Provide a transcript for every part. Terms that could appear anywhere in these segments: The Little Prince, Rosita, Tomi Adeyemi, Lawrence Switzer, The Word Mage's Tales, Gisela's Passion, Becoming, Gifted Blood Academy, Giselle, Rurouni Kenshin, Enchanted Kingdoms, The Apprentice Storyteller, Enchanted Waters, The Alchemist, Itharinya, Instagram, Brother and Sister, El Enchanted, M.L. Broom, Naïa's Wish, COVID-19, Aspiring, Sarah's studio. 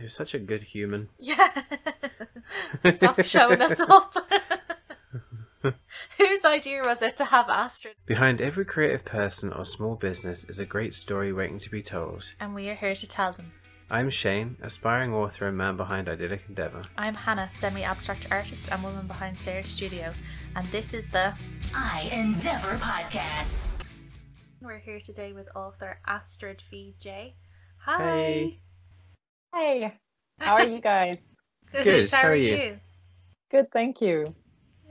You're such a good human. Yeah. Stop showing us up. Whose idea was it to have Astrid? Behind every creative person or small business is a great story waiting to be told. And we are here to tell them. I'm Shane, aspiring author and man behind Idyllic Endeavour. I'm Hannah, semi-abstract artist and woman behind Sarah's Studio. And this is the I Endeavour podcast. We're here today with author Astrid V. J. Hi. Hey. Hey. How are you guys? Good. How are you? Good, thank you.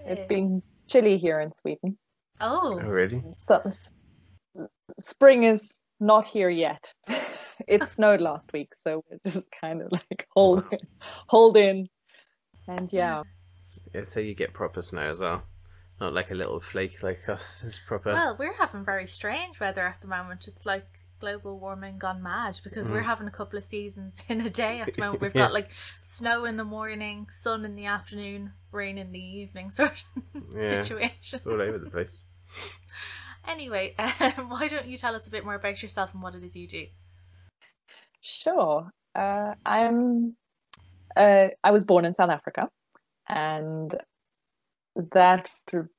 It's been chilly here in Sweden. Oh, really? So, spring is not here yet. It snowed last week, so we're just kind of like hold in. And yeah. It's how you get proper snow as well. Not like a little flake like us. It's proper. Well, we're having very strange weather at the moment. It's like global warming gone mad, because we're having a couple of seasons in a day at the moment. We've got like snow in the morning, sun in the afternoon, rain in the evening sort of situation. It's all over the place. Anyway, why don't you tell us a bit more about yourself and what it is you do? Sure. I was born in South Africa, and that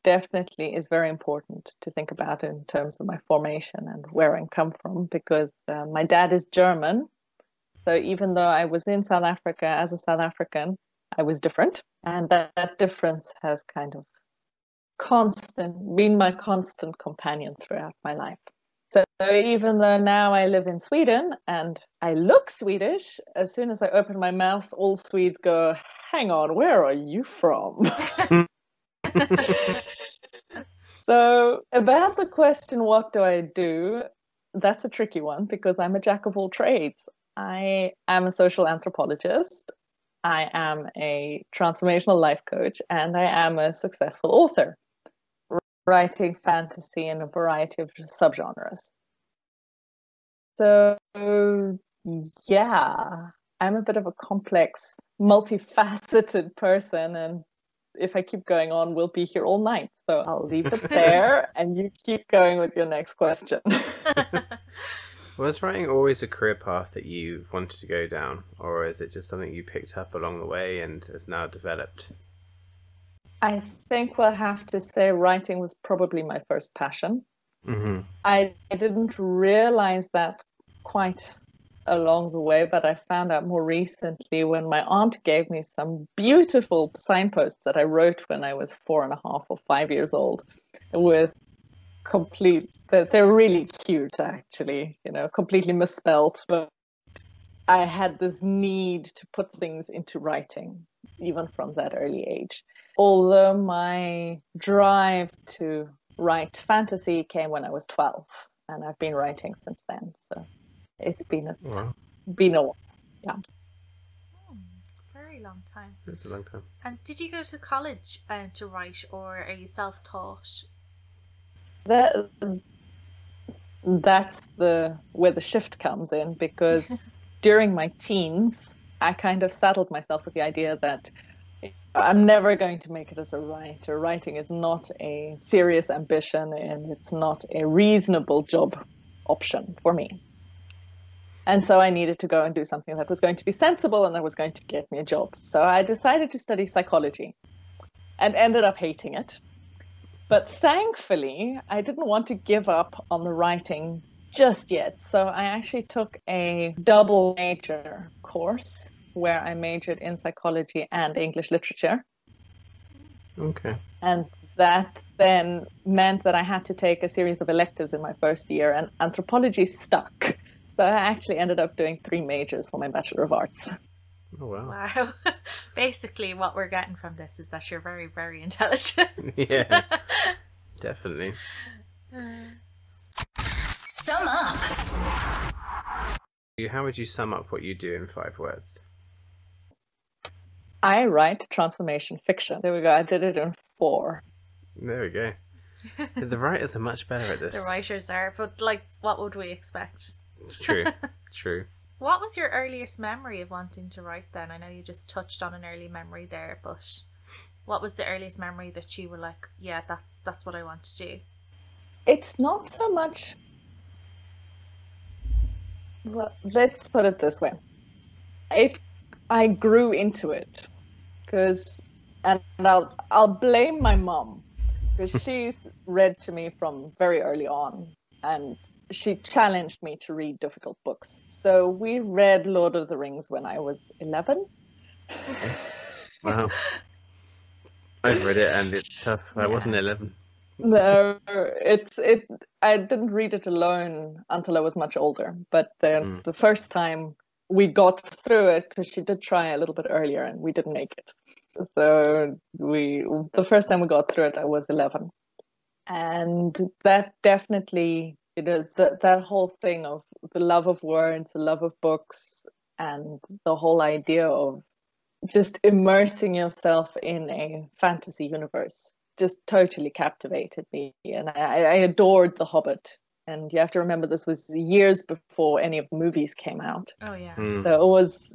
definitely is very important to think about in terms of my formation and where I come from, because my dad is German. So even though I was in South Africa as a South African, I was different. And that difference has kind of been my constant companion throughout my life. So even though now I live in Sweden and I look Swedish, as soon as I open my mouth, all Swedes go, hang on, where are you from? So about the question, what do I do? That's a tricky one, because I'm a jack of all trades. I am a social anthropologist, I am a transformational life coach, and I am a successful author, writing fantasy in a variety of subgenres. So yeah, I'm a bit of a complex, multifaceted person, and if I keep going on, we'll be here all night. So I'll leave it there and you keep going with your next question. Was writing always a career path that you wanted to go down, or is it just something you picked up along the way and has now developed? I think we'll have to say writing was probably my first passion. Mm-hmm. I didn't realize that quite along the way, but I found out more recently when my aunt gave me some beautiful signposts that I wrote when I was 4.5 or 5 years old, with they're really cute actually, you know, completely misspelt, but I had this need to put things into writing even from that early age. Although my drive to write fantasy came when I was 12, and I've been writing since then, so it's been a while. Yeah. Oh, very long time. It's a long time. And did you go to college to write, or are you self-taught? That's where the shift comes in, because during my teens, I kind of saddled myself with the idea that I'm never going to make it as a writer. Writing is not a serious ambition, and it's not a reasonable job option for me. And so I needed to go and do something that was going to be sensible and that was going to get me a job. So I decided to study psychology and ended up hating it. But thankfully, I didn't want to give up on the writing just yet. So I actually took a double major course where I majored in psychology and English literature. Okay. And that then meant that I had to take a series of electives in my first year, and anthropology stuck. So I actually ended up doing 3 majors for my Bachelor of Arts. Oh, wow. Wow. Basically, what we're getting from this is that you're very, very intelligent. Yeah, definitely. Sum up. How would you sum up what you do in 5 words? I write transformation fiction. There we go. I did it in 4. There we go. The writers are much better at this. The writers are, but like, what would we expect? True, true. What was your earliest memory of wanting to write then? I know you just touched on an early memory there, but what was the earliest memory that you were like, yeah, that's what I want to do? It's not so much... Well, let's put it this way. It I grew into it, because, and I'll blame my mom, because she's read to me from very early on, and she challenged me to read difficult books. So we read Lord of the Rings when I was 11. Wow. I've read it and it's tough. I wasn't 11. No, it. I didn't read it alone until I was much older. But the first time we got through it, because she did try a little bit earlier and we didn't make it. So the first time we got through it, I was 11. And that definitely, you know, that whole thing of the love of words, the love of books, and the whole idea of just immersing yourself in a fantasy universe just totally captivated me. And I adored The Hobbit. And you have to remember, this was years before any of the movies came out. Oh, yeah. Mm. So it was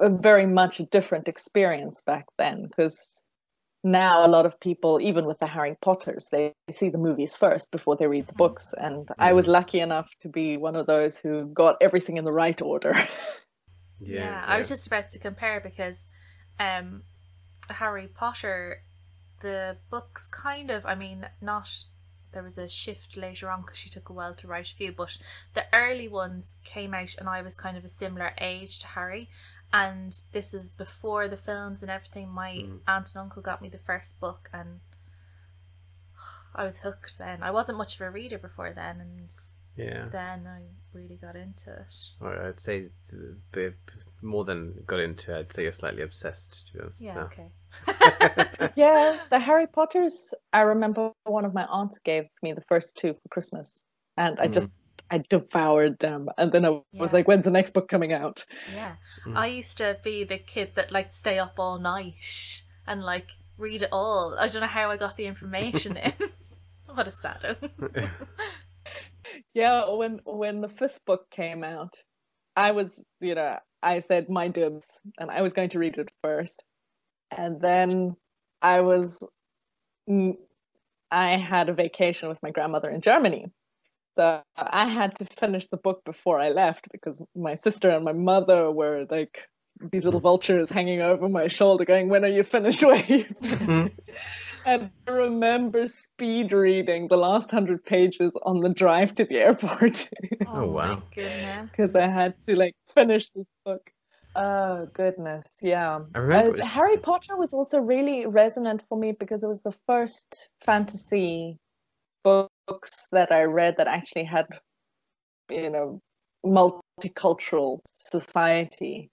a very much different experience back then, because now a lot of people, even with the Harry Potters, they see the movies first before they read the books. And I was lucky enough to be one of those who got everything in the right order. Yeah, I was just about to compare, because Harry Potter, the books kind of, I mean, not, there was a shift later on because she took a while to write a few, but the early ones came out and I was kind of a similar age to Harry, and this is before the films and everything. My aunt and uncle got me the first book and I was hooked then. I wasn't much of a reader before then, and then I really got into it. Well, I'd say more than got into it, I'd say you're slightly obsessed, to be honest. Yeah, now. Okay. Yeah, the Harry Potters, I remember one of my aunts gave me the first two for Christmas, and I devoured them, and then I was like, when's the next book coming out? Yeah, I used to be the kid that like stay up all night and like read it all. I don't know how I got the information in. What a saddo. Yeah, when the fifth book came out, I was, you know, I said my dibs, and I was going to read it first. And then I had a vacation with my grandmother in Germany. So I had to finish the book before I left, because my sister and my mother were like these little vultures hanging over my shoulder going, when are you finished? And I remember speed reading the last 100 pages on the drive to the airport. Oh, wow. Because I had to like finish this book. Oh, goodness. Yeah. I remember Harry Potter was also really resonant for me, because it was the first fantasy books that I read that actually had, you know, multicultural society.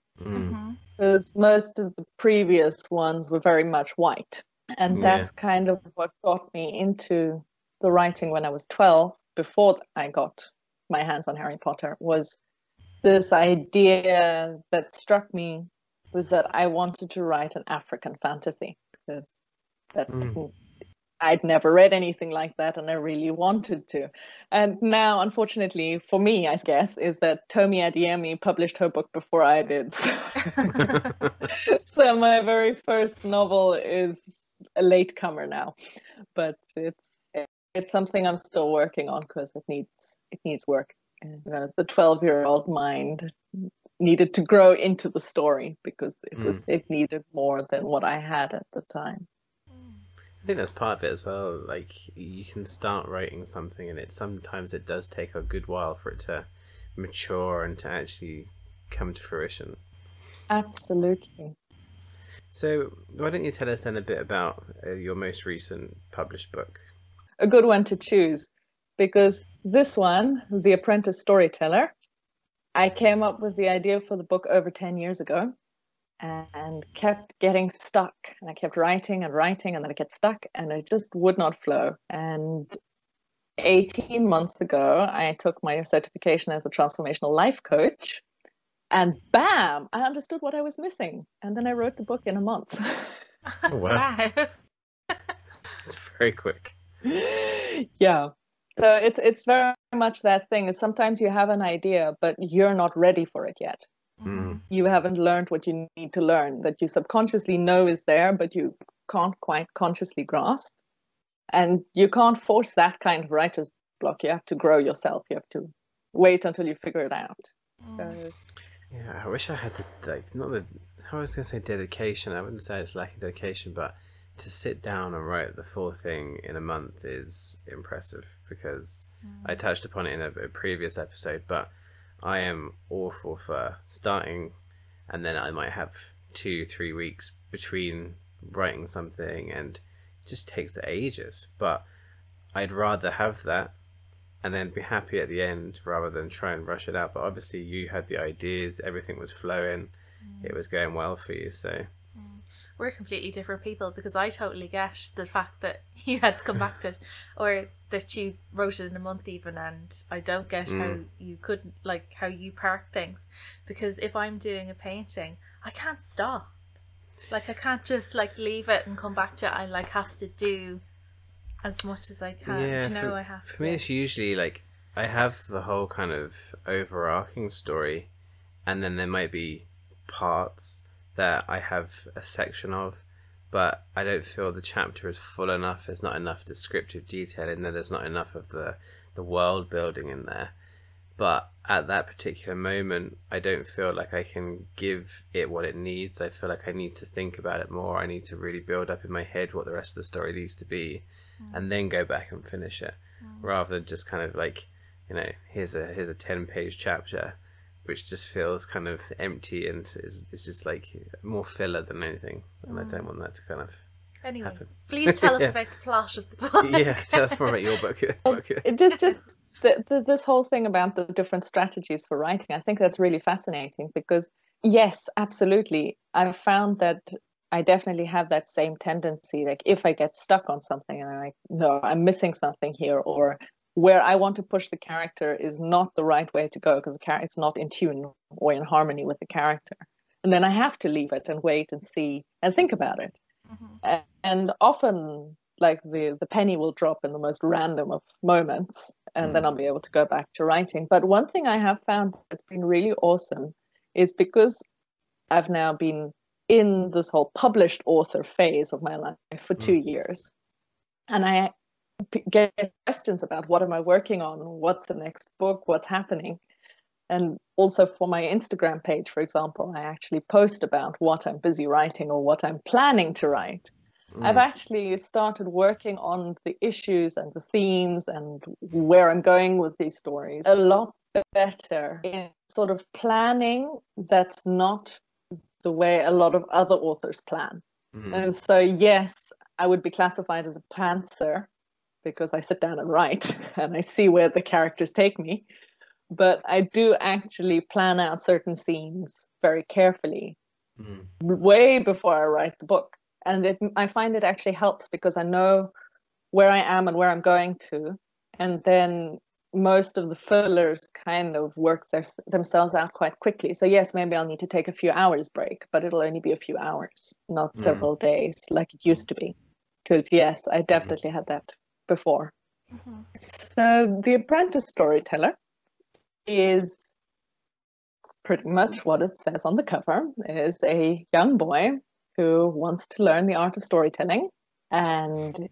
Because most of the previous ones were very much white, and that's kind of what got me into the writing when I was 12, before I got my hands on Harry Potter, was this idea that struck me, was that I wanted to write an African fantasy, because that I'd never read anything like that, and I really wanted to. And now, unfortunately for me, I guess, is that Tomi Adeyemi published her book before I did. So my very first novel is a latecomer now, but it's something I'm still working on, because it needs work. And, you know, the 12-year-old mind needed to grow into the story, because it needed more than what I had at the time. I think that's part of it as well. Like, you can start writing something, and sometimes it does take a good while for it to mature and to actually come to fruition. Absolutely. So why don't you tell us then a bit about your most recent published book? A good one to choose, because this one, The Apprentice Storyteller, I came up with the idea for the book over 10 years ago. And kept getting stuck, and I kept writing, and then I get stuck, and it just would not flow. And 18 months ago, I took my certification as a transformational life coach, and bam, I understood what I was missing. And then I wrote the book in a month. Oh, wow. It's very quick. Yeah. So it's very much that thing, is sometimes you have an idea, but you're not ready for it yet. You haven't learned what you need to learn, that you subconsciously know is there, but you can't quite consciously grasp. And you can't force that kind of writer's block. You have to grow yourself. You have to wait until you figure it out. So Yeah, I wish I had the, like, not the, I was going to say dedication, I wouldn't say it's lacking dedication, but to sit down and write the full thing in a month is impressive, because I touched upon it in a previous episode, but I am awful for starting and then I might have 2-3 weeks between writing something, and it just takes ages. But I'd rather have that and then be happy at the end rather than try and rush it out. But obviously you had the ideas, everything was flowing, it was going well for you, so... We're completely different people, because I totally get the fact that you had to come back to it, or that you wrote it in a month even, and I don't get how you couldn't, like, how you park things, because if I'm doing a painting, I can't stop. Like, I can't just, like, leave it and come back to it. I, like, have to do as much as I can. Yeah, for me it's usually, like, I have the whole kind of overarching story, and then there might be parts that I have a section of, but I don't feel the chapter is full enough. There's not enough descriptive detail in there. There's not enough of the world building in there. But at that particular moment, I don't feel like I can give it what it needs. I feel like I need to think about it more. I need to really build up in my head what the rest of the story needs to be, and then go back and finish it, rather than just kind of like, you know, here's a 10-page chapter, which just feels kind of empty and is just like more filler than anything, and I don't want that to kind of happen. Please tell us about the plot of the book. Yeah, tell us more about your book. Just this whole thing about the different strategies for writing, I think that's really fascinating, because yes, absolutely, I've found that I definitely have that same tendency. Like, if I get stuck on something and I'm like, no, I'm missing something here, or where I want to push the character is not the right way to go, because it's not in tune or in harmony with the character. And then I have to leave it and wait and see and think about it. And often, like, the penny will drop in the most random of moments, and then I'll be able to go back to writing. But one thing I have found that's been really awesome is, because I've now been in this whole published author phase of my life for 2 years, and I get questions about what am I working on, what's the next book, what's happening. And also for my Instagram page, for example, I actually post about what I'm busy writing or what I'm planning to write. I've actually started working on the issues and the themes and where I'm going with these stories a lot better, in sort of planning that's not the way a lot of other authors plan. And so yes, I would be classified as a pantser, because I sit down and write and I see where the characters take me. But I do actually plan out certain scenes very carefully, way before I write the book. And I find it actually helps, because I know where I am and where I'm going to. And then most of the fillers kind of work themselves out quite quickly. So yes, maybe I'll need to take a few hours break, but it'll only be a few hours, not several days like it used to be. Because yes, I definitely had that before. So The Apprentice Storyteller is pretty much what it says on the cover. It is a young boy who wants to learn the art of storytelling, and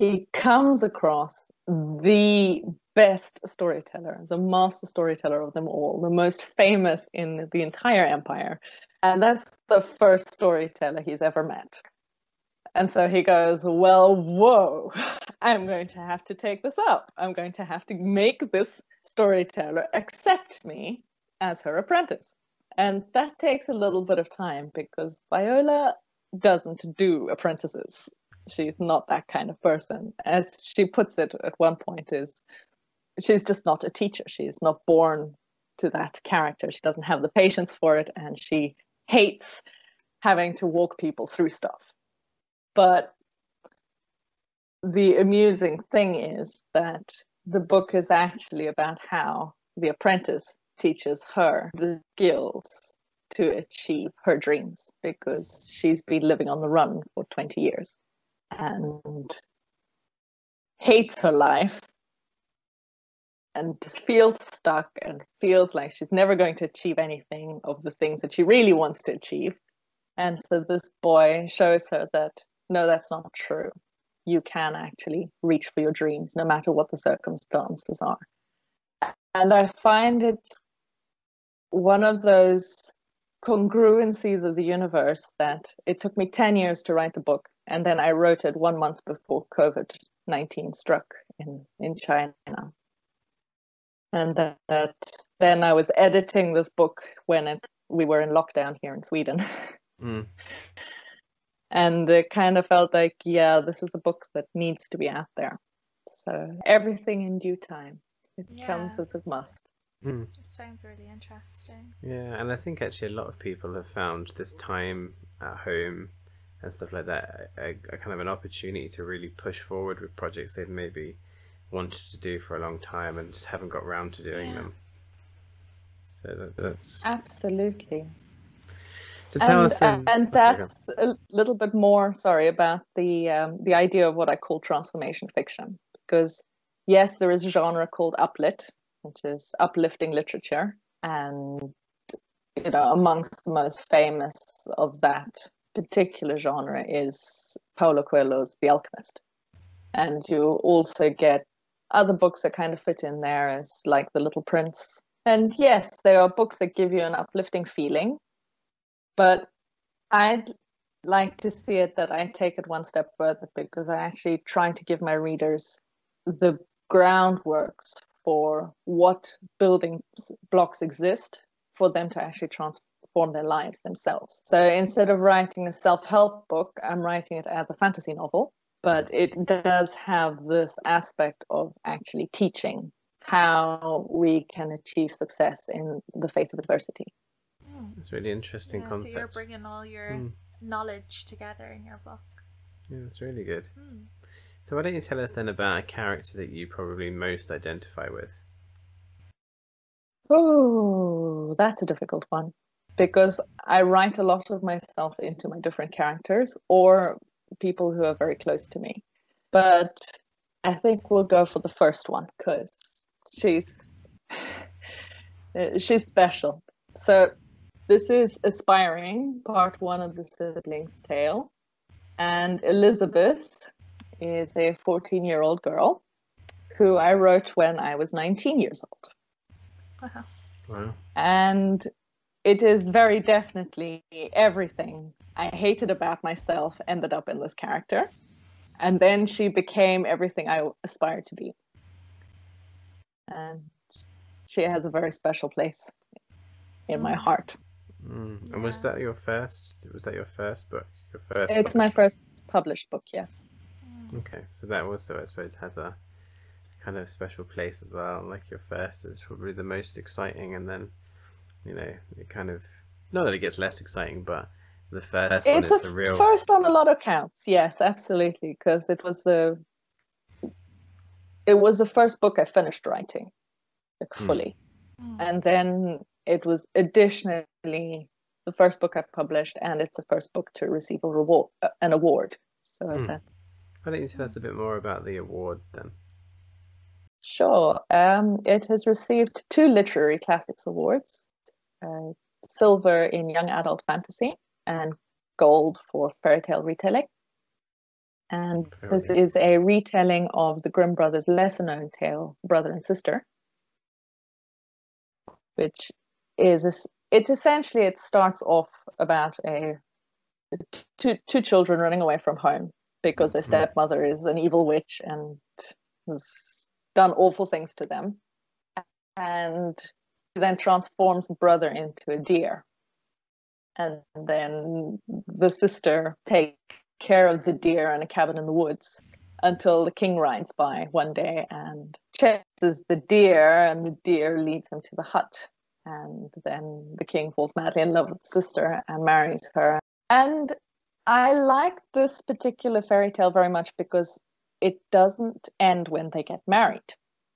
he comes across the best storyteller, the master storyteller of them all, the most famous in the entire empire, and that's the first storyteller he's ever met. And so he goes, well, whoa, I'm going to have to take this up. I'm going to have to make this storyteller accept me as her apprentice. And that takes a little bit of time, because Viola doesn't do apprentices. She's not that kind of person. As she puts it at one point, is she's just not a teacher. She's not born to that character. She doesn't have the patience for it, and she hates having to walk people through stuff. But the amusing thing is that the book is actually about how the apprentice teaches her the skills to achieve her dreams, because she's been living on the run for 20 years and hates her life and feels stuck and feels like she's never going to achieve anything of the things that she really wants to achieve. And so this boy shows her that, no, that's not true. You can actually reach for your dreams, no matter what the circumstances are. And I find it one of those congruencies of the universe that it took me 10 years to write the book, and then I wrote it 1 month before COVID-19 struck in China. And that then I was editing this book when we were in lockdown here in Sweden. Mm. And it kind of felt like, yeah, this is a book that needs to be out there. So everything in due time. It comes as a must. Mm. It sounds really interesting. Yeah, and I think actually a lot of people have found this time at home and stuff like that a kind of an opportunity to really push forward with projects they've maybe wanted to do for a long time and just haven't got around to doing them. So that's absolutely. So tell us then, and that's a little bit more about the idea of what I call transformation fiction, because yes, there is a genre called uplit, which is uplifting literature, and you know, amongst the most famous of that particular genre is Paulo Coelho's The Alchemist. And you also get other books that kind of fit in there, as like The Little Prince. And yes, there are books that give you an uplifting feeling, but I'd like to see it that I take it one step further, because I actually try to give my readers the groundworks for what building blocks exist for them to actually transform their lives themselves. So instead of writing a self-help book, I'm writing it as a fantasy novel. But it does have this aspect of actually teaching how we can achieve success in the face of adversity. That's a really interesting concept. So you're bringing all your knowledge together in your book. Yeah, that's really good. Mm. So why don't you tell us then about a character that you probably most identify with? Oh, that's a difficult one. Because I write a lot of myself into my different characters, or people who are very close to me. But I think we'll go for the first one, because she's special. So this is Aspiring, part one of the Siblings Tale. And Elizabeth is a 14-year-old girl who I wrote when I was 19 years old. Wow. Wow. And it is very definitely everything I hated about myself ended up in this character, and then she became everything I aspired to be. And she has a very special place in my heart. Mm. And was that your first? Was that your first book? Your first? It's my first published book. Yes. Okay, so that also, I suppose, has a kind of special place as well. Like your first is probably the most exciting, and then you know it kind of, not that it gets less exciting, but the first one is the real first on a lot of counts. Yes, absolutely, because it was the first book I finished writing, like, fully, and then it was additionally the first book I published, and it's the first book to receive an award. So that. Why don't you tell us a bit more about the award then? Sure, it has received 2 literary classics awards: silver in young adult fantasy, and gold for fairy tale retelling. And this is a retelling of the Grimm Brothers' lesser-known tale, Brother and Sister, which is it starts off about two children running away from home because their stepmother is an evil witch and has done awful things to them, and then transforms the brother into a deer. And then the sister takes care of the deer in a cabin in the woods until the king rides by one day and chases the deer, and the deer leads him to the hut. And then the king falls madly in love with the sister and marries her. And I like this particular fairy tale very much because it doesn't end when they get married.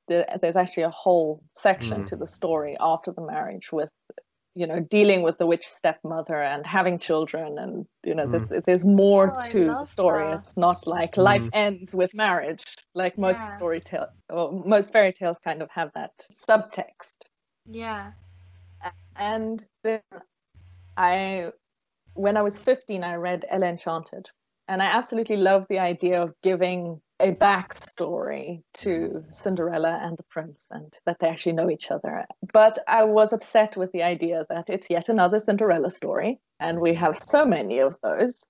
There's actually a whole section to the story after the marriage with, you know, dealing with the witch stepmother and having children, and you know, there's more to the story. That. It's not like life ends with marriage, like most most fairy tales kind of have that subtext. Yeah. And then when I was 15, I read El Enchanted And I absolutely love the idea of giving a backstory to Cinderella and the prince, and that they actually know each other. But I was upset with the idea that it's yet another Cinderella story, and we have so many of those.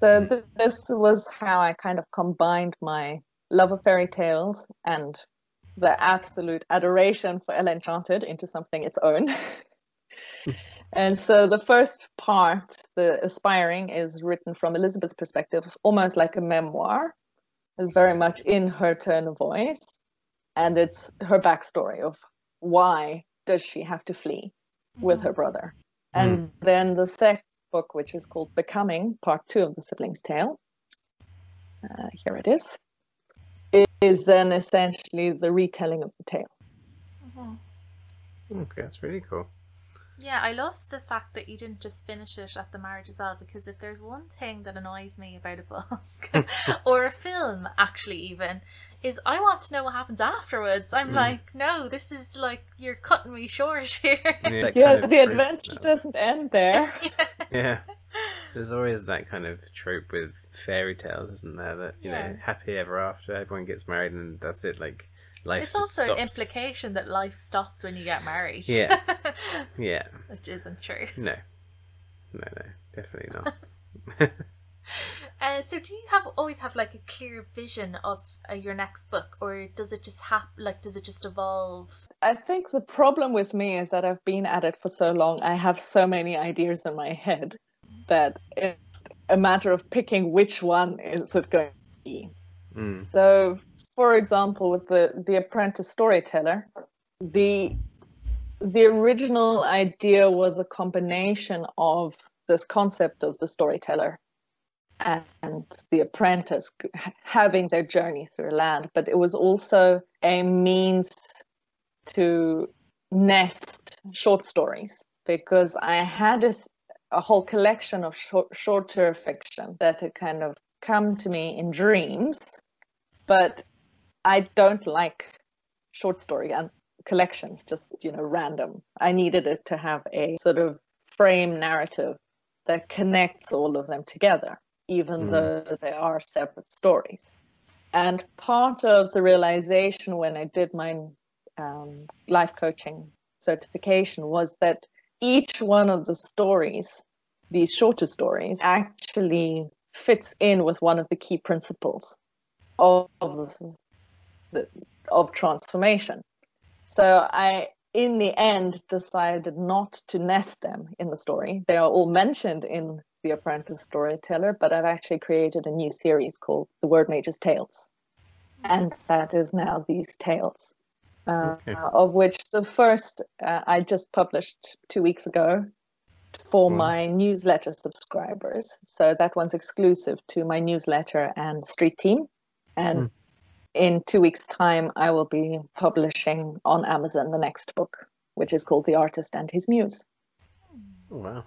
So this was how I kind of combined my love of fairy tales and the absolute adoration for El Enchanted into something its own. And so the first part, the Aspiring, is written from Elizabeth's perspective, almost like a memoir. It's very much in her tone of voice, and it's her backstory of why does she have to flee with her brother. And then the second book, which is called Becoming, part two of the siblings' tale, here it is. It is then essentially the retelling of the tale. Okay, that's really cool. Yeah, I love the fact that you didn't just finish it at the marriage as well, because if there's one thing that annoys me about a book or a film, actually, even, is I want to know what happens afterwards. I'm like, no, this is like, you're cutting me short here. Yeah, the adventure doesn't end there. Yeah. There's always that kind of trope with fairy tales, isn't there? That, you know, happy ever after, everyone gets married and that's it, like... Life it's also stops. An implication that life stops when you get married. Yeah, yeah. Which isn't true. No, no, no, definitely not. So, do you always have like a clear vision of your next book, or does it just does it just evolve? I think the problem with me is that I've been at it for so long. I have so many ideas in my head that it's a matter of picking which one is it going to be. Mm. So. For example, with the Apprentice Storyteller, the original idea was a combination of this concept of the storyteller and the apprentice having their journey through land, but it was also a means to nest short stories, because I had a whole collection of shorter fiction that had kind of come to me in dreams, but I don't like short story and collections, just, you know, random. I needed it to have a sort of frame narrative that connects all of them together, even though they are separate stories. And part of the realization when I did my life coaching certification was that each one of the stories, these shorter stories, actually fits in with one of the key principles of transformation. So I, in the end, decided not to nest them in the story. They are all mentioned in The Apprentice Storyteller, but I've actually created a new series called The Word Mage's Tales. And that is now these tales, of which the first I just published 2 weeks ago for my newsletter subscribers. So that one's exclusive to my newsletter and street team. And in 2 weeks' time, I will be publishing on Amazon the next book, which is called The Artist and His Muse. Oh, wow.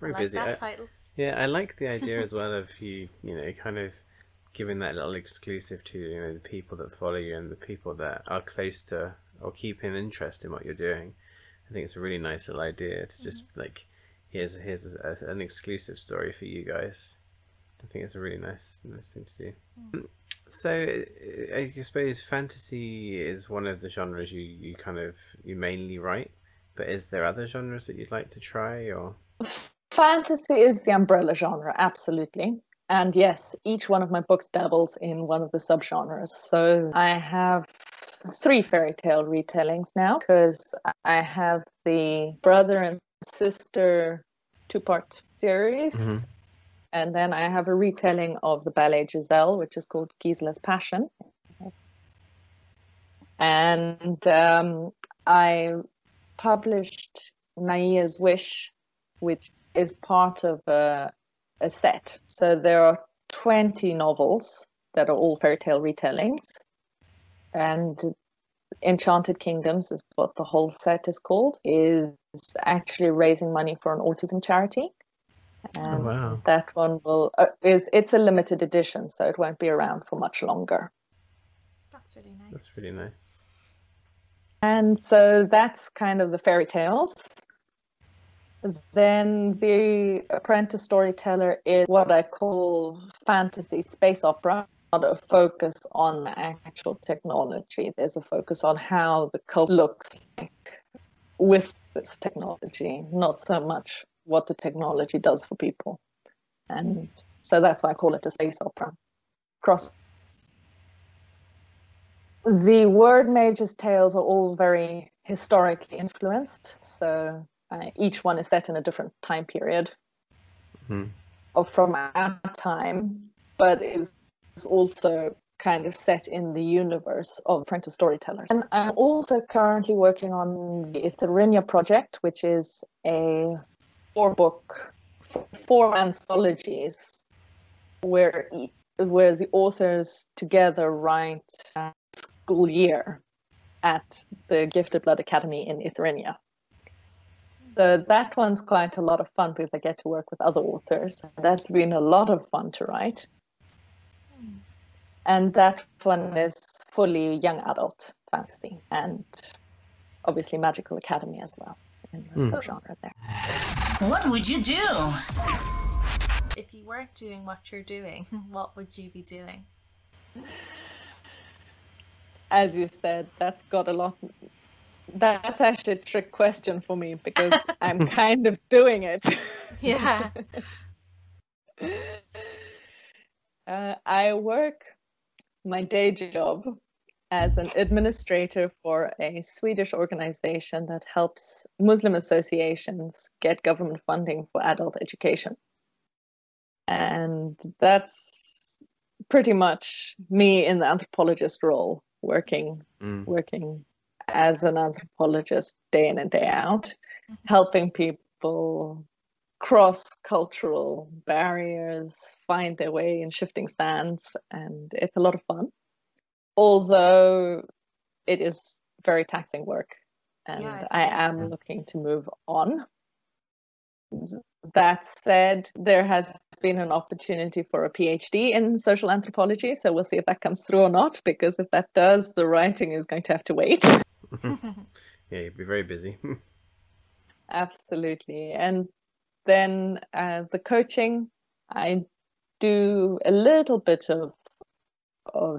Very busy. That title. Yeah, I like the idea as well of you know, kind of giving that little exclusive to, you know, the people that follow you and the people that are close to or keep an interest in what you're doing. I think it's a really nice little idea to just like, here's an exclusive story for you guys. I think it's a really nice thing to do. Mm. So I suppose fantasy is one of the genres you mainly write, but is there other genres that you'd like to try? Or fantasy is the umbrella genre, absolutely. And yes, each one of my books dabbles in one of the subgenres. So I have 3 fairy tale retellings now, because I have the Brother and Sister 2-part series. And then I have a retelling of the ballet Giselle, which is called Gisela's Passion. And I published Naïa's Wish, which is part of a set. So there are 20 novels that are all fairy tale retellings. And Enchanted Kingdoms is what the whole set is called, is actually raising money for an autism charity. And that one it's a limited edition, so it won't be around for much longer. That's really nice. That's really nice. And so that's kind of the fairy tales. Then The Apprentice Storyteller is what I call fantasy space opera. Not a focus on actual technology. There's a focus on how the cult looks like with this technology, not so much what the technology does for people. And so that's why I call it a space opera. Cross. The Word Mage's Tales are all very historically influenced, so each one is set in a different time period from our time, but is also kind of set in the universe of Apprentice Storytellers. And I'm also currently working on the Itharinya project, which is a four anthologies where the authors together write a school year at the Gifted Blood Academy in Itharinya. So that one's quite a lot of fun because I get to work with other authors. That's been a lot of fun to write. And that one is fully young adult fantasy and obviously Magical Academy as well in the genre there. What would you do? If you weren't doing what you're doing, what would you be doing? As you said, that's got a lot. That's actually a trick question for me because I'm kind of doing it. Yeah. I work my day job as an administrator for a Swedish organization that helps Muslim associations get government funding for adult education. And that's pretty much me in the anthropologist role, working as an anthropologist day in and day out, helping people cross-cultural barriers find their way in shifting sands, and it's a lot of fun, although it is very taxing work, and yeah, I am looking to move on. That said, there has been an opportunity for a PhD in social anthropology, so we'll see if that comes through or not, because if that does, the writing is going to have to wait. Yeah, you'd be very busy. Absolutely. And then the coaching, I do a little bit of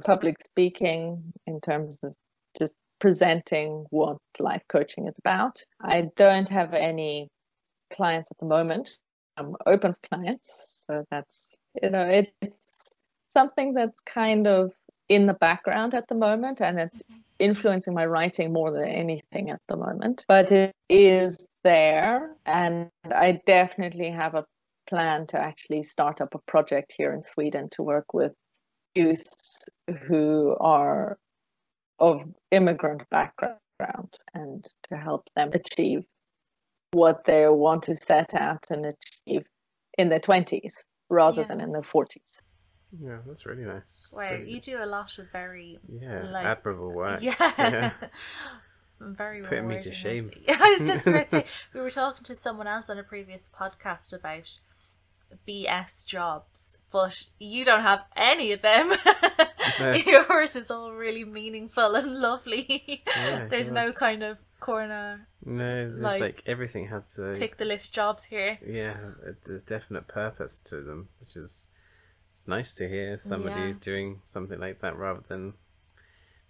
public speaking in terms of just presenting what life coaching is about. I don't have any clients at the moment. I'm open for clients, so that's, you know, it's something that's kind of in the background at the moment, and it's influencing my writing more than anything at the moment, but it is there. And I definitely have a plan to actually start up a project here in Sweden to work with youths who are of immigrant background and to help them achieve what they want to set out and achieve in their 20s rather than in their 40s. Yeah, that's really nice. Wow, you do a lot of very admirable work. Yeah. Very putting me to shame. I was just about to say, we were talking to someone else on a previous podcast about BS jobs, but you don't have any of them. No. Yours is all really meaningful and lovely. Yeah, there's no kind of corner. No, it's like everything has to tick the list jobs here. Yeah, there's definite purpose to them, which is, it's nice to hear somebody who's doing something like that rather than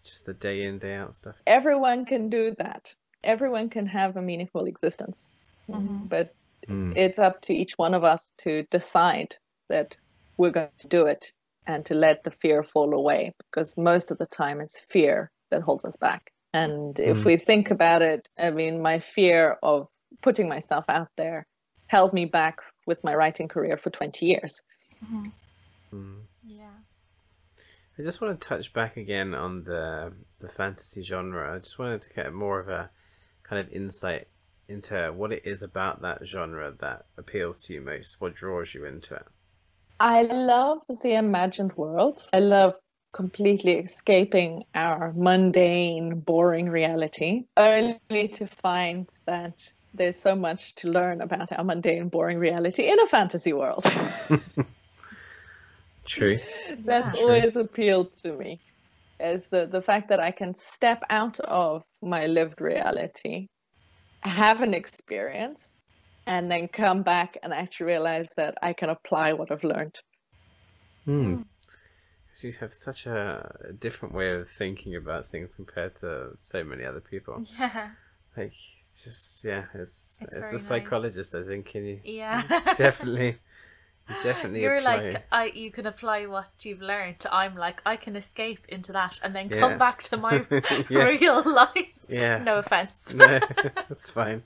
just the day in, day out stuff. Everyone can do that. Everyone can have a meaningful existence. Mm-hmm. But it's up to each one of us to decide that we're going to do it and to let the fear fall away, because most of the time it's fear that holds us back. And if we think about it, I mean, my fear of putting myself out there held me back with my writing career for 20 years. Mm-hmm. Yeah, I just want to touch back again on the fantasy genre. I just wanted to get more of a kind of insight into what it is about that genre that appeals to you most. What draws you into it? I love the imagined worlds. I love completely escaping our mundane, boring reality, only to find that there's so much to learn about our mundane, boring reality in a fantasy world. True. That's always appealed to me, is the fact that I can step out of my lived reality, have an experience, and then come back and actually realize that I can apply what I've learned. Mm. You have such a different way of thinking about things compared to so many other people. Yeah. Like, it's just, yeah, it's the psychologist, nice. I think, in you. Yeah. Definitely. You're apply. Like, you can apply what you've learned. I'm like, I can escape into that and then come back to my real life. Yeah. No offense. No, that's fine.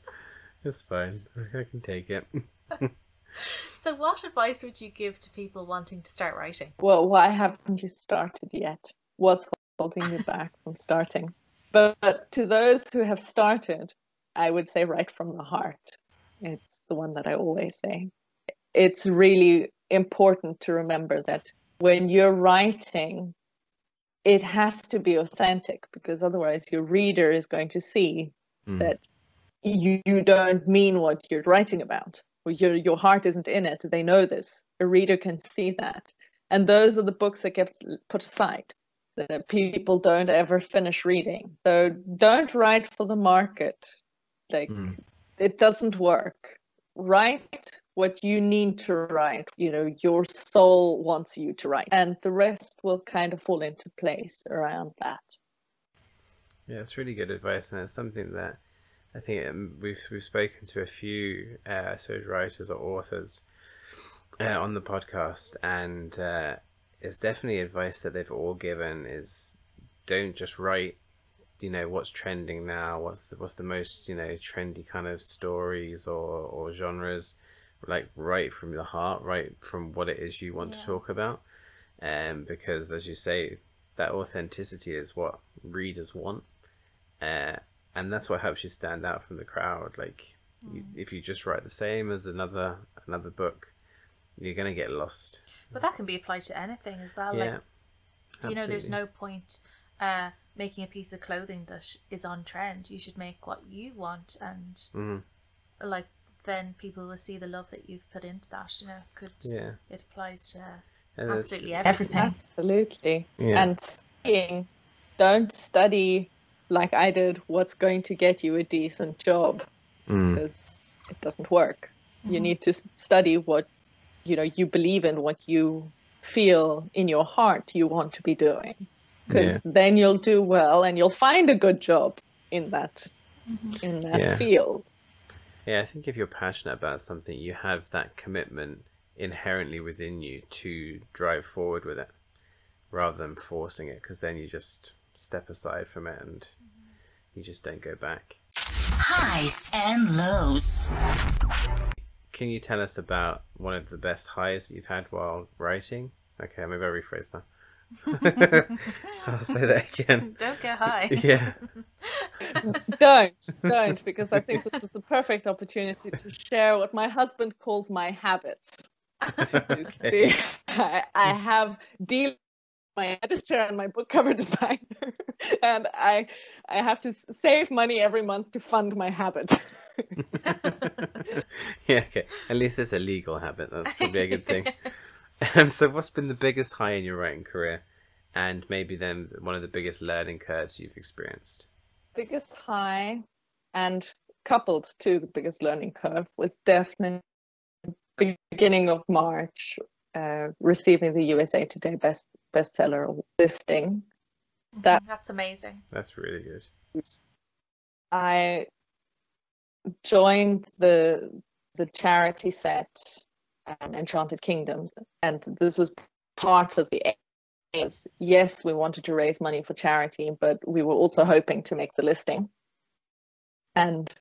It's fine. I can take it. So what advice would you give to people wanting to start writing? Well, why haven't you started yet? What's holding you back from starting? But to those who have started, I would say write from the heart. It's the one that I always say. It's really important to remember that when you're writing, it has to be authentic, because otherwise your reader is going to see that you don't mean what you're writing about. Or your heart isn't in it. They know this. A reader can see that. And those are the books that get put aside, that people don't ever finish reading. So don't write for the market. Like, it doesn't work. Write what you need to write, you know, your soul wants you to write, and the rest will kind of fall into place around that. Yeah, it's really good advice, and it's something that I think we've spoken to a few writers or authors on the podcast, and it's definitely advice that they've all given is don't just write, you know, what's trending now, what's the most, you know, trendy kind of stories or genres. Like, write from the heart, write from what it is you want to talk about, because as you say, that authenticity is what readers want, and that's what helps you stand out from the crowd. Like, if you just write the same as another book, you're gonna get lost. But that can be applied to anything as well. Like, you know, there's no point making a piece of clothing that is on trend. You should make what you want, and like, then people will see the love that you've put into that. You know, it applies to absolutely everything. Absolutely. Yeah. And studying. Don't study like I did what's going to get you a decent job, because it doesn't work. You need to study what, you know, you believe in, what you feel in your heart you want to be doing, because then you'll do well and you'll find a good job in that field. Yeah, I think if you're passionate about something, you have that commitment inherently within you to drive forward with it rather than forcing it, because then you just step aside from it and you just don't go back. Highs and lows. Can you tell us about one of the best highs that you've had while writing? Okay, maybe I'll rephrase that. I'll say that again. Don't get high. Yeah. Don't, because I think this is a perfect opportunity to share what my husband calls my habits. Okay. See, I have dealings with my editor and my book cover designer, and I have to save money every month to fund my habit. Yeah, okay. At least it's a legal habit. That's probably a good thing. So what's been the biggest high in your writing career, and maybe then one of the biggest learning curves you've experienced? Biggest high, and coupled to the biggest learning curve, was definitely the beginning of March, receiving the USA Today bestseller listing. That's amazing. That's really good. I joined the charity set Enchanted Kingdoms, and this was part of the aim. Yes, we wanted to raise money for charity, but we were also hoping to make the listing, and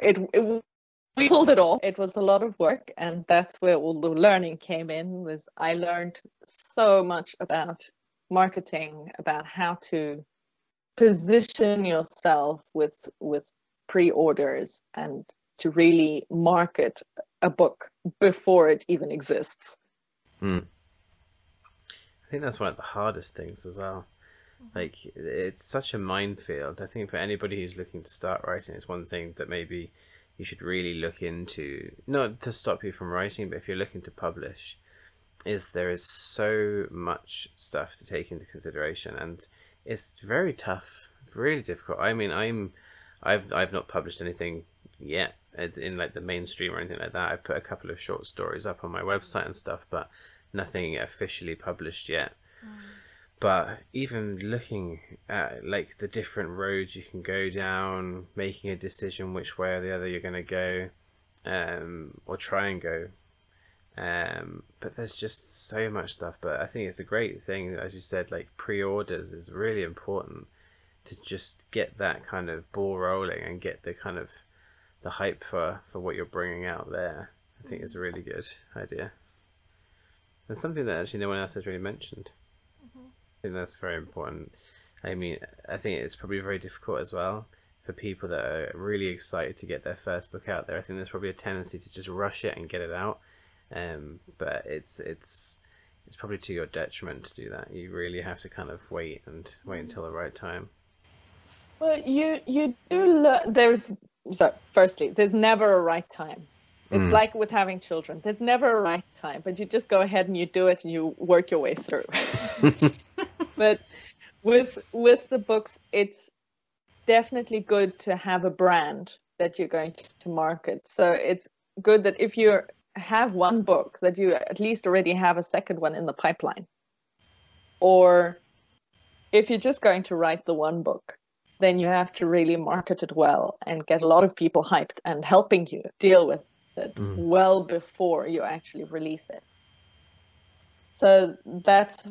we pulled it off. It was a lot of work, and that's where all the learning came in. Was I learned so much about marketing, about how to position yourself with pre-orders and to really market a book before it even exists. I think that's one of the hardest things as well. Like, it's such a minefield. I think for anybody who's looking to start writing, it's one thing that maybe you should really look into, not to stop you from writing, but if you're looking to publish, is there is so much stuff to take into consideration, and it's very tough, really difficult. I mean, I've not published anything yet, in like the mainstream or anything like that. I've put a couple of short stories up on my website and stuff, but nothing officially published yet. But even looking at like the different roads you can go down, making a decision which way or the other you're going to go, or try and go, but there's just so much stuff. But I think it's a great thing, as you said, like pre-orders is really important to just get that kind of ball rolling and get the kind of the hype for what you're bringing out there. I think it's a really good idea, and something that actually no one else has really mentioned. I think that's very important. I mean, I think it's probably very difficult as well for people that are really excited to get their first book out there. I think there's probably a tendency to just rush it and get it out, but it's probably to your detriment to do that. You really have to kind of wait until the right time. Well, you do firstly, there's never a right time. It's like with having children. There's never a right time, but you just go ahead and you do it and you work your way through. But with the books, it's definitely good to have a brand that you're going to market. So it's good that if you have one book, that you at least already have a second one in the pipeline. Or if you're just going to write the one book, then you have to really market it well and get a lot of people hyped and helping you deal with it well before you actually release it. So that's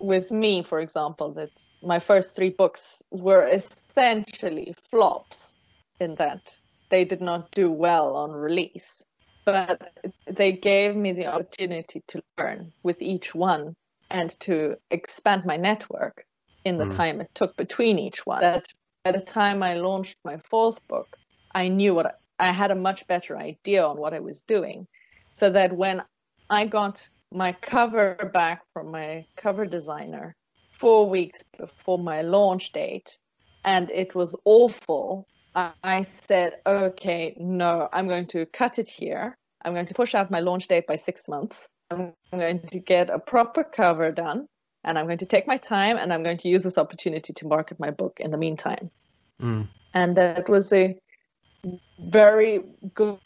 with me, for example, that's my first three books were essentially flops in that they did not do well on release, but they gave me the opportunity to learn with each one and to expand my network in the time it took between each one. That by the time I launched my fourth book, I knew what I had a much better idea on what I was doing, so that when I got my cover back from my cover designer 4 weeks before my launch date and it was awful, I said, okay, no, I'm going to cut it here. I'm going to push out my launch date by 6 months. I'm going to get a proper cover done and I'm going to take my time and I'm going to use this opportunity to market my book in the meantime. And that was a very good.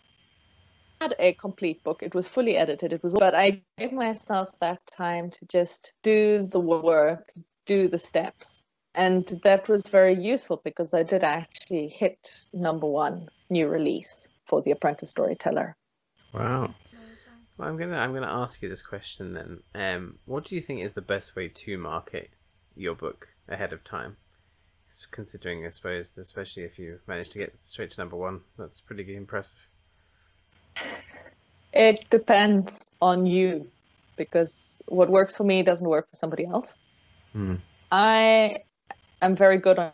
I had a complete book. It was fully edited. But I gave myself that time to just do the work, do the steps, and that was very useful because I did actually hit #1 new release for The Apprentice Storyteller. Wow. Well, I'm gonna ask you this question then. What do you think is the best way to market your book ahead of time? Considering, I suppose, especially if you manage to get straight to #1, that's pretty impressive. It depends on you, because what works for me doesn't work for somebody else. I am very good on,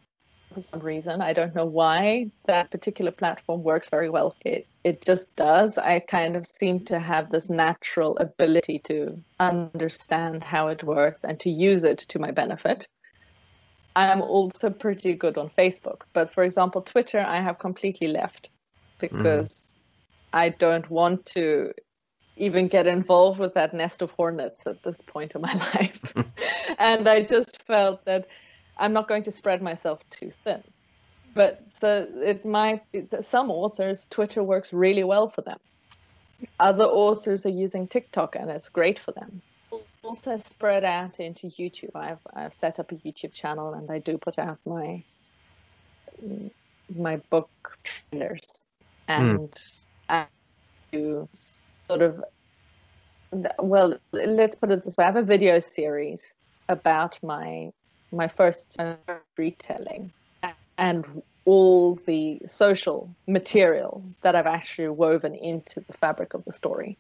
for some reason, I don't know why, that particular platform works very well. It just does. I kind of seem to have this natural ability to understand how it works and to use it to my benefit. I'm also pretty good on Facebook, but for example, Twitter, I have completely left because I don't want to even get involved with that nest of hornets at this point in my life. And I just felt that I'm not going to spread myself too thin. But so it might, some authors, Twitter works really well for them. Other authors are using TikTok and it's great for them. Also spread out into YouTube. I've set up a YouTube channel and I do put out my book trailers and I do sort of, well, let's put it this way, I have a video series about my first retelling and all the social material that I've actually woven into the fabric of the story.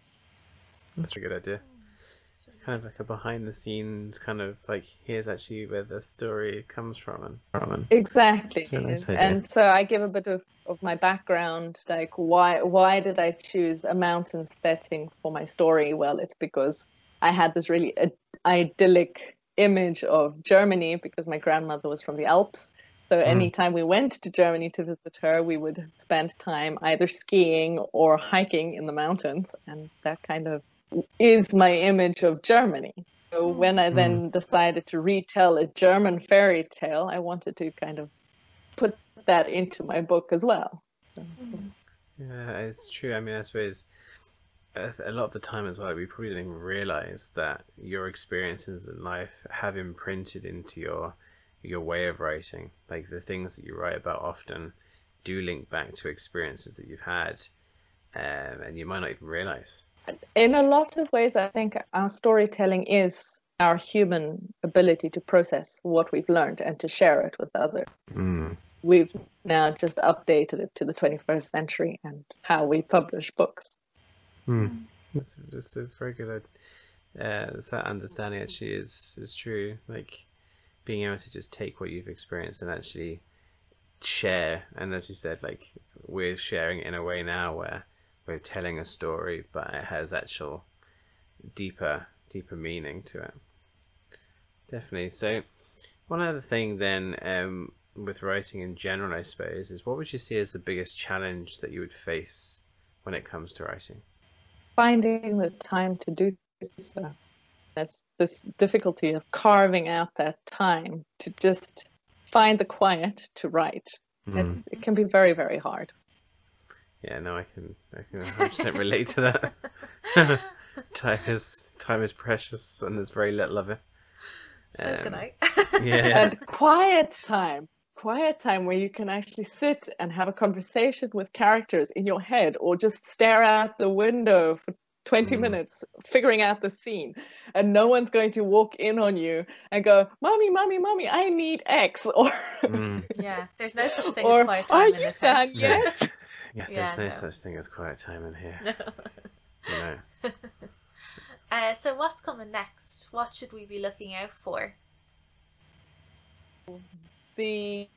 That's a good idea. Kind of like a behind the scenes, kind of like, here's actually where the story comes from. Exactly. Nice. And so I give a bit of my background, like why did I choose a mountain setting for my story? Well, it's because I had this really idyllic image of Germany because my grandmother was from the Alps. So anytime we went to Germany to visit her, we would spend time either skiing or hiking in the mountains. And that kind of is my image of Germany. So when I then decided to retell a German fairy tale, I wanted to kind of put that into my book as well. Yeah, it's true. I mean, I suppose a lot of the time as well, we probably don't even realize that your experiences in life have imprinted into your way of writing. Like, the things that you write about often do link back to experiences that you've had, and you might not even realize. In a lot of ways, I think our storytelling is our human ability to process what we've learned and to share it with others. Mm. We've now just updated it to the 21st century and how we publish books. Mm. That's very good. That understanding actually is true. Like, being able to just take what you've experienced and actually share. And as you said, like, we're sharing in a way now where we're telling a story, but it has actual deeper meaning to it. Definitely. So one other thing then, with writing in general, I suppose, is what would you see as the biggest challenge that you would face when it comes to writing? Finding the time to do so. That's this difficulty of carving out that time to just find the quiet to write. Mm. It can be very, very hard. Yeah, no, I can 100% relate to that. Time is precious, and there's very little of it. So can I. Yeah. And quiet time where you can actually sit and have a conversation with characters in your head, or just stare out the window for 20 minutes figuring out the scene, and no one's going to walk in on you and go, mommy, I need X, or yeah, there's no such thing as quiet time. Are you done yet? Yeah, there's no such thing as quiet time in here. No. You know. So what's coming next? What should we be looking out for? The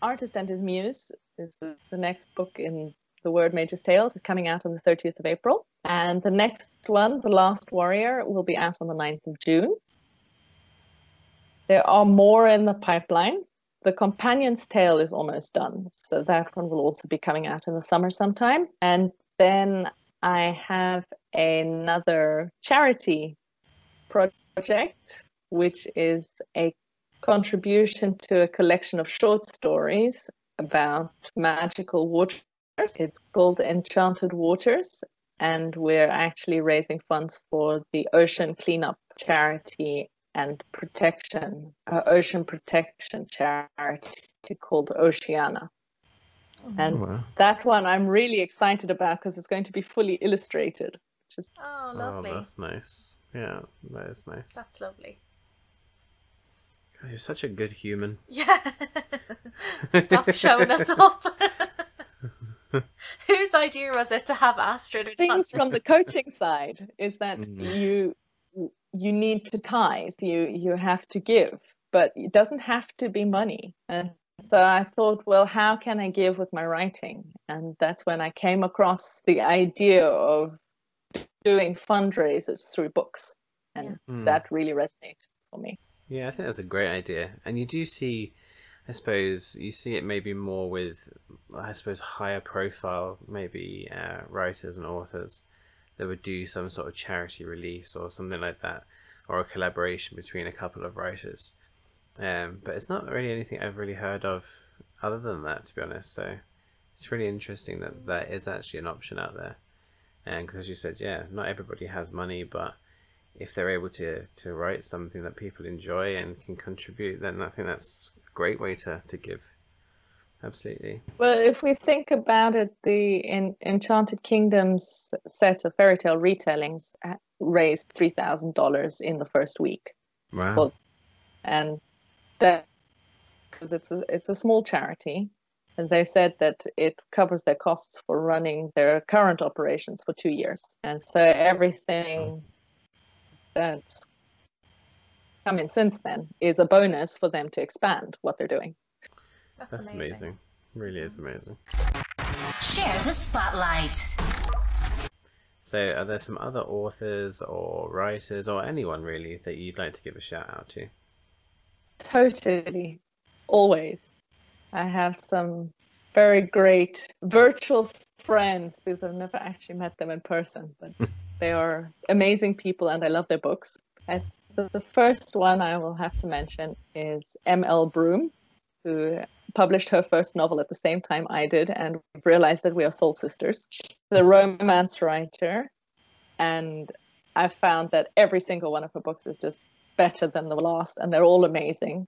Artist and His Muse is the next book in The Word Mage's Tales. Is coming out on the 30th of April. And the next one, The Last Warrior, will be out on the 9th of June. There are more in the pipeline. The Companion's Tale is almost done, so that one will also be coming out in the summer sometime. And then I have another charity project, which is a contribution to a collection of short stories about magical waters. It's called Enchanted Waters, and we're actually raising funds for the ocean cleanup charity and protection, ocean protection charity called Oceana. And that one I'm really excited about because it's going to be fully illustrated. Which is... Oh, lovely. Oh, that's nice. Yeah, that is nice. That's lovely. God, you're such a good human. Yeah. Stop showing us up. Whose idea was it to have Astrid? Things from the coaching side is that you need to tithe, you have to give, but it doesn't have to be money. And so I thought, well, how can I give with my writing? And that's when I came across the idea of doing fundraisers through books. And that really resonated for me. Yeah, I think that's a great idea. And you do see, I suppose, you see it maybe more with, I suppose, higher profile, maybe writers and authors that would do some sort of charity release or something like that, or a collaboration between a couple of writers. But it's not really anything I've really heard of other than that, to be honest. So it's really interesting that that is actually an option out there. And because, as you said, yeah, not everybody has money, but if they're able to write something that people enjoy and can contribute, then I think that's a great way to give. Absolutely. Well, if we think about it, the Enchanted Kingdoms set of fairy tale retellings raised $3,000 in the first week. Wow. Well, and that, because it's a small charity, and they said that it covers their costs for running their current operations for 2 years. And so everything that's come in since then is a bonus for them to expand what they're doing. That's amazing. Really is amazing. Share the spotlight. So are there some other authors or writers or anyone really that you'd like to give a shout out to? Totally. Always. I have some very great virtual friends because I've never actually met them in person, but they are amazing people and I love their books. The first one I will have to mention is M.L. Broom, who published her first novel at the same time I did, and realized that we are soul sisters. She's a romance writer, and I found that every single one of her books is just better than the last, and they're all amazing.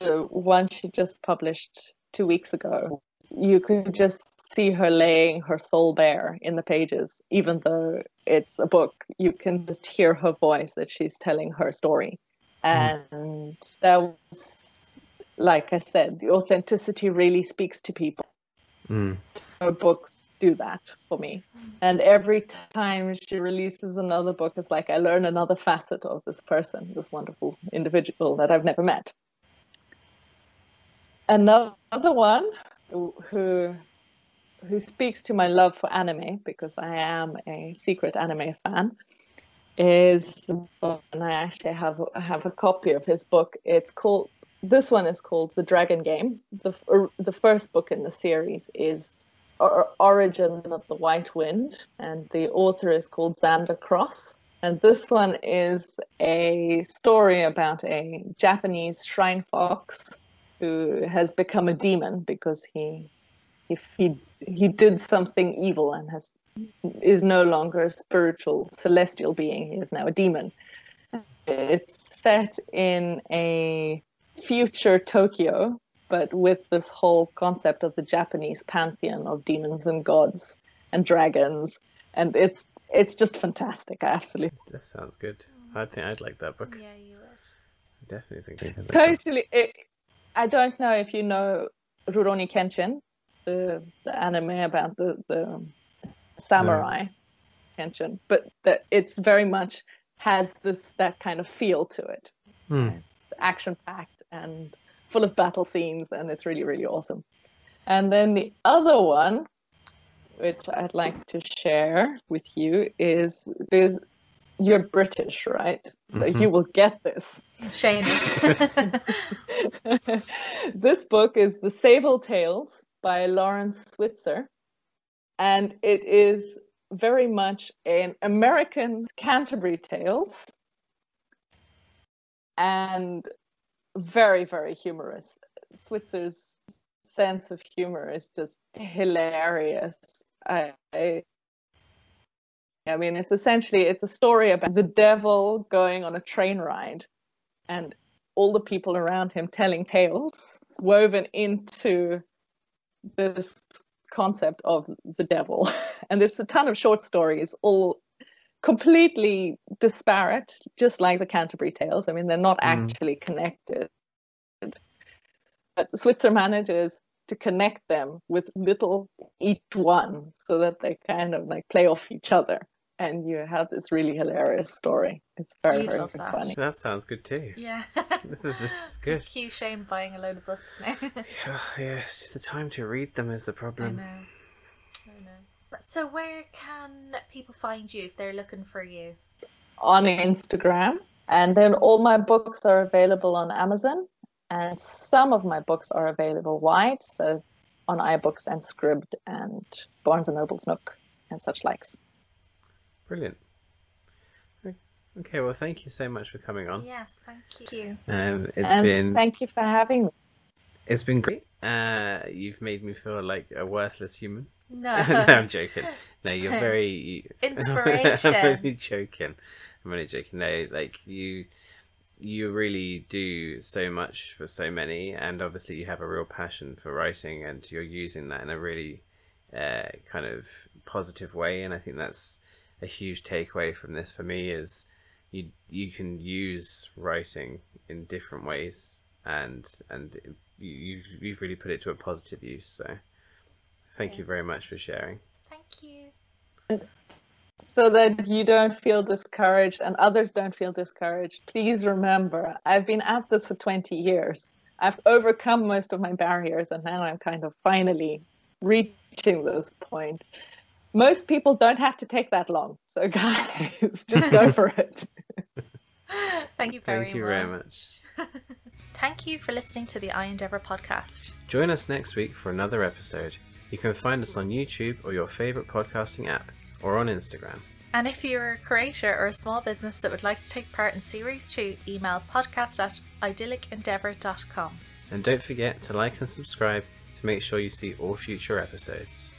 The one she just published 2 weeks ago, you could just see her laying her soul bare in the pages. Even though it's a book, you can just hear her voice that she's telling her story. And that was, like I said, the authenticity really speaks to people. Her books do that for me. And every time she releases another book, it's like I learn another facet of this person, this wonderful individual that I've never met. Another one who speaks to my love for anime, because I am a secret anime fan, is, and I actually have a copy of his book. It's called, this one is called The Dragon Game. The first book in the series is Origin of the White Wind, and the author is called Xander Cross. And this one is a story about a Japanese shrine fox who has become a demon because he did something evil and is no longer a spiritual celestial being. He is now a demon. It's set in a future Tokyo, but with this whole concept of the Japanese pantheon of demons and gods and dragons, and it's just fantastic. I absolutely. That sounds good. I think I'd like that book. Yeah, you would. I definitely think. I'd like totally. That. I don't know if you know Rurouni Kenshin, the anime about the samurai Kenshin, but it's very much has that kind of feel to it. It's action-packed and full of battle scenes, and it's really, really awesome. And then the other one, which I'd like to share with you, is you're British, right? So you will get this. Shame. This book is The Sable Tales by Lawrence Switzer, and it is very much an American Canterbury Tales, and very, very humorous. Switzer's sense of humor is just hilarious. I mean, it's a story about the devil going on a train ride and all the people around him telling tales woven into this concept of the devil. And it's a ton of short stories, all completely disparate, just like the Canterbury Tales. I mean, they're not actually connected. But Switzer manages to connect them with little each one so that they kind of like play off each other. And you have this really hilarious story. It's very, You'd very funny. That sounds good too. Yeah. This is good. Huge shame buying a load of books now. Yes, the time to read them is the problem. I know. So where can people find you if they're looking for you? On Instagram. And then all my books are available on Amazon. And some of my books are available wide, so on iBooks and Scribd and Barnes & Noble's Nook and such likes. Brilliant. Okay, well, thank you so much for coming on. Yes, thank you. Thank you for having me. It's been great. You've made me feel like a worthless human. No, I'm joking. No, you're very inspiration. I'm only joking. No, like you really do so much for so many, and obviously you have a real passion for writing, and you're using that in a really kind of positive way. And I think that's a huge takeaway from this for me, is you can use writing in different ways, and you've really put it to a positive use. So thank you very much for sharing. Thank you. So that you don't feel discouraged and others don't feel discouraged, please remember, I've been at this for 20 years. I've overcome most of my barriers, and now I'm kind of finally reaching this point. Most people don't have to take that long. So guys, just go for it. Thank you very much. Thank you for listening to the I Endeavour podcast. Join us next week for another episode. You can find us on YouTube or your favourite podcasting app, or on Instagram. And if you're a creator or a small business that would like to take part in Series 2, email podcast@idyllicendeavour.com. and don't forget to like and subscribe to make sure you see all future episodes.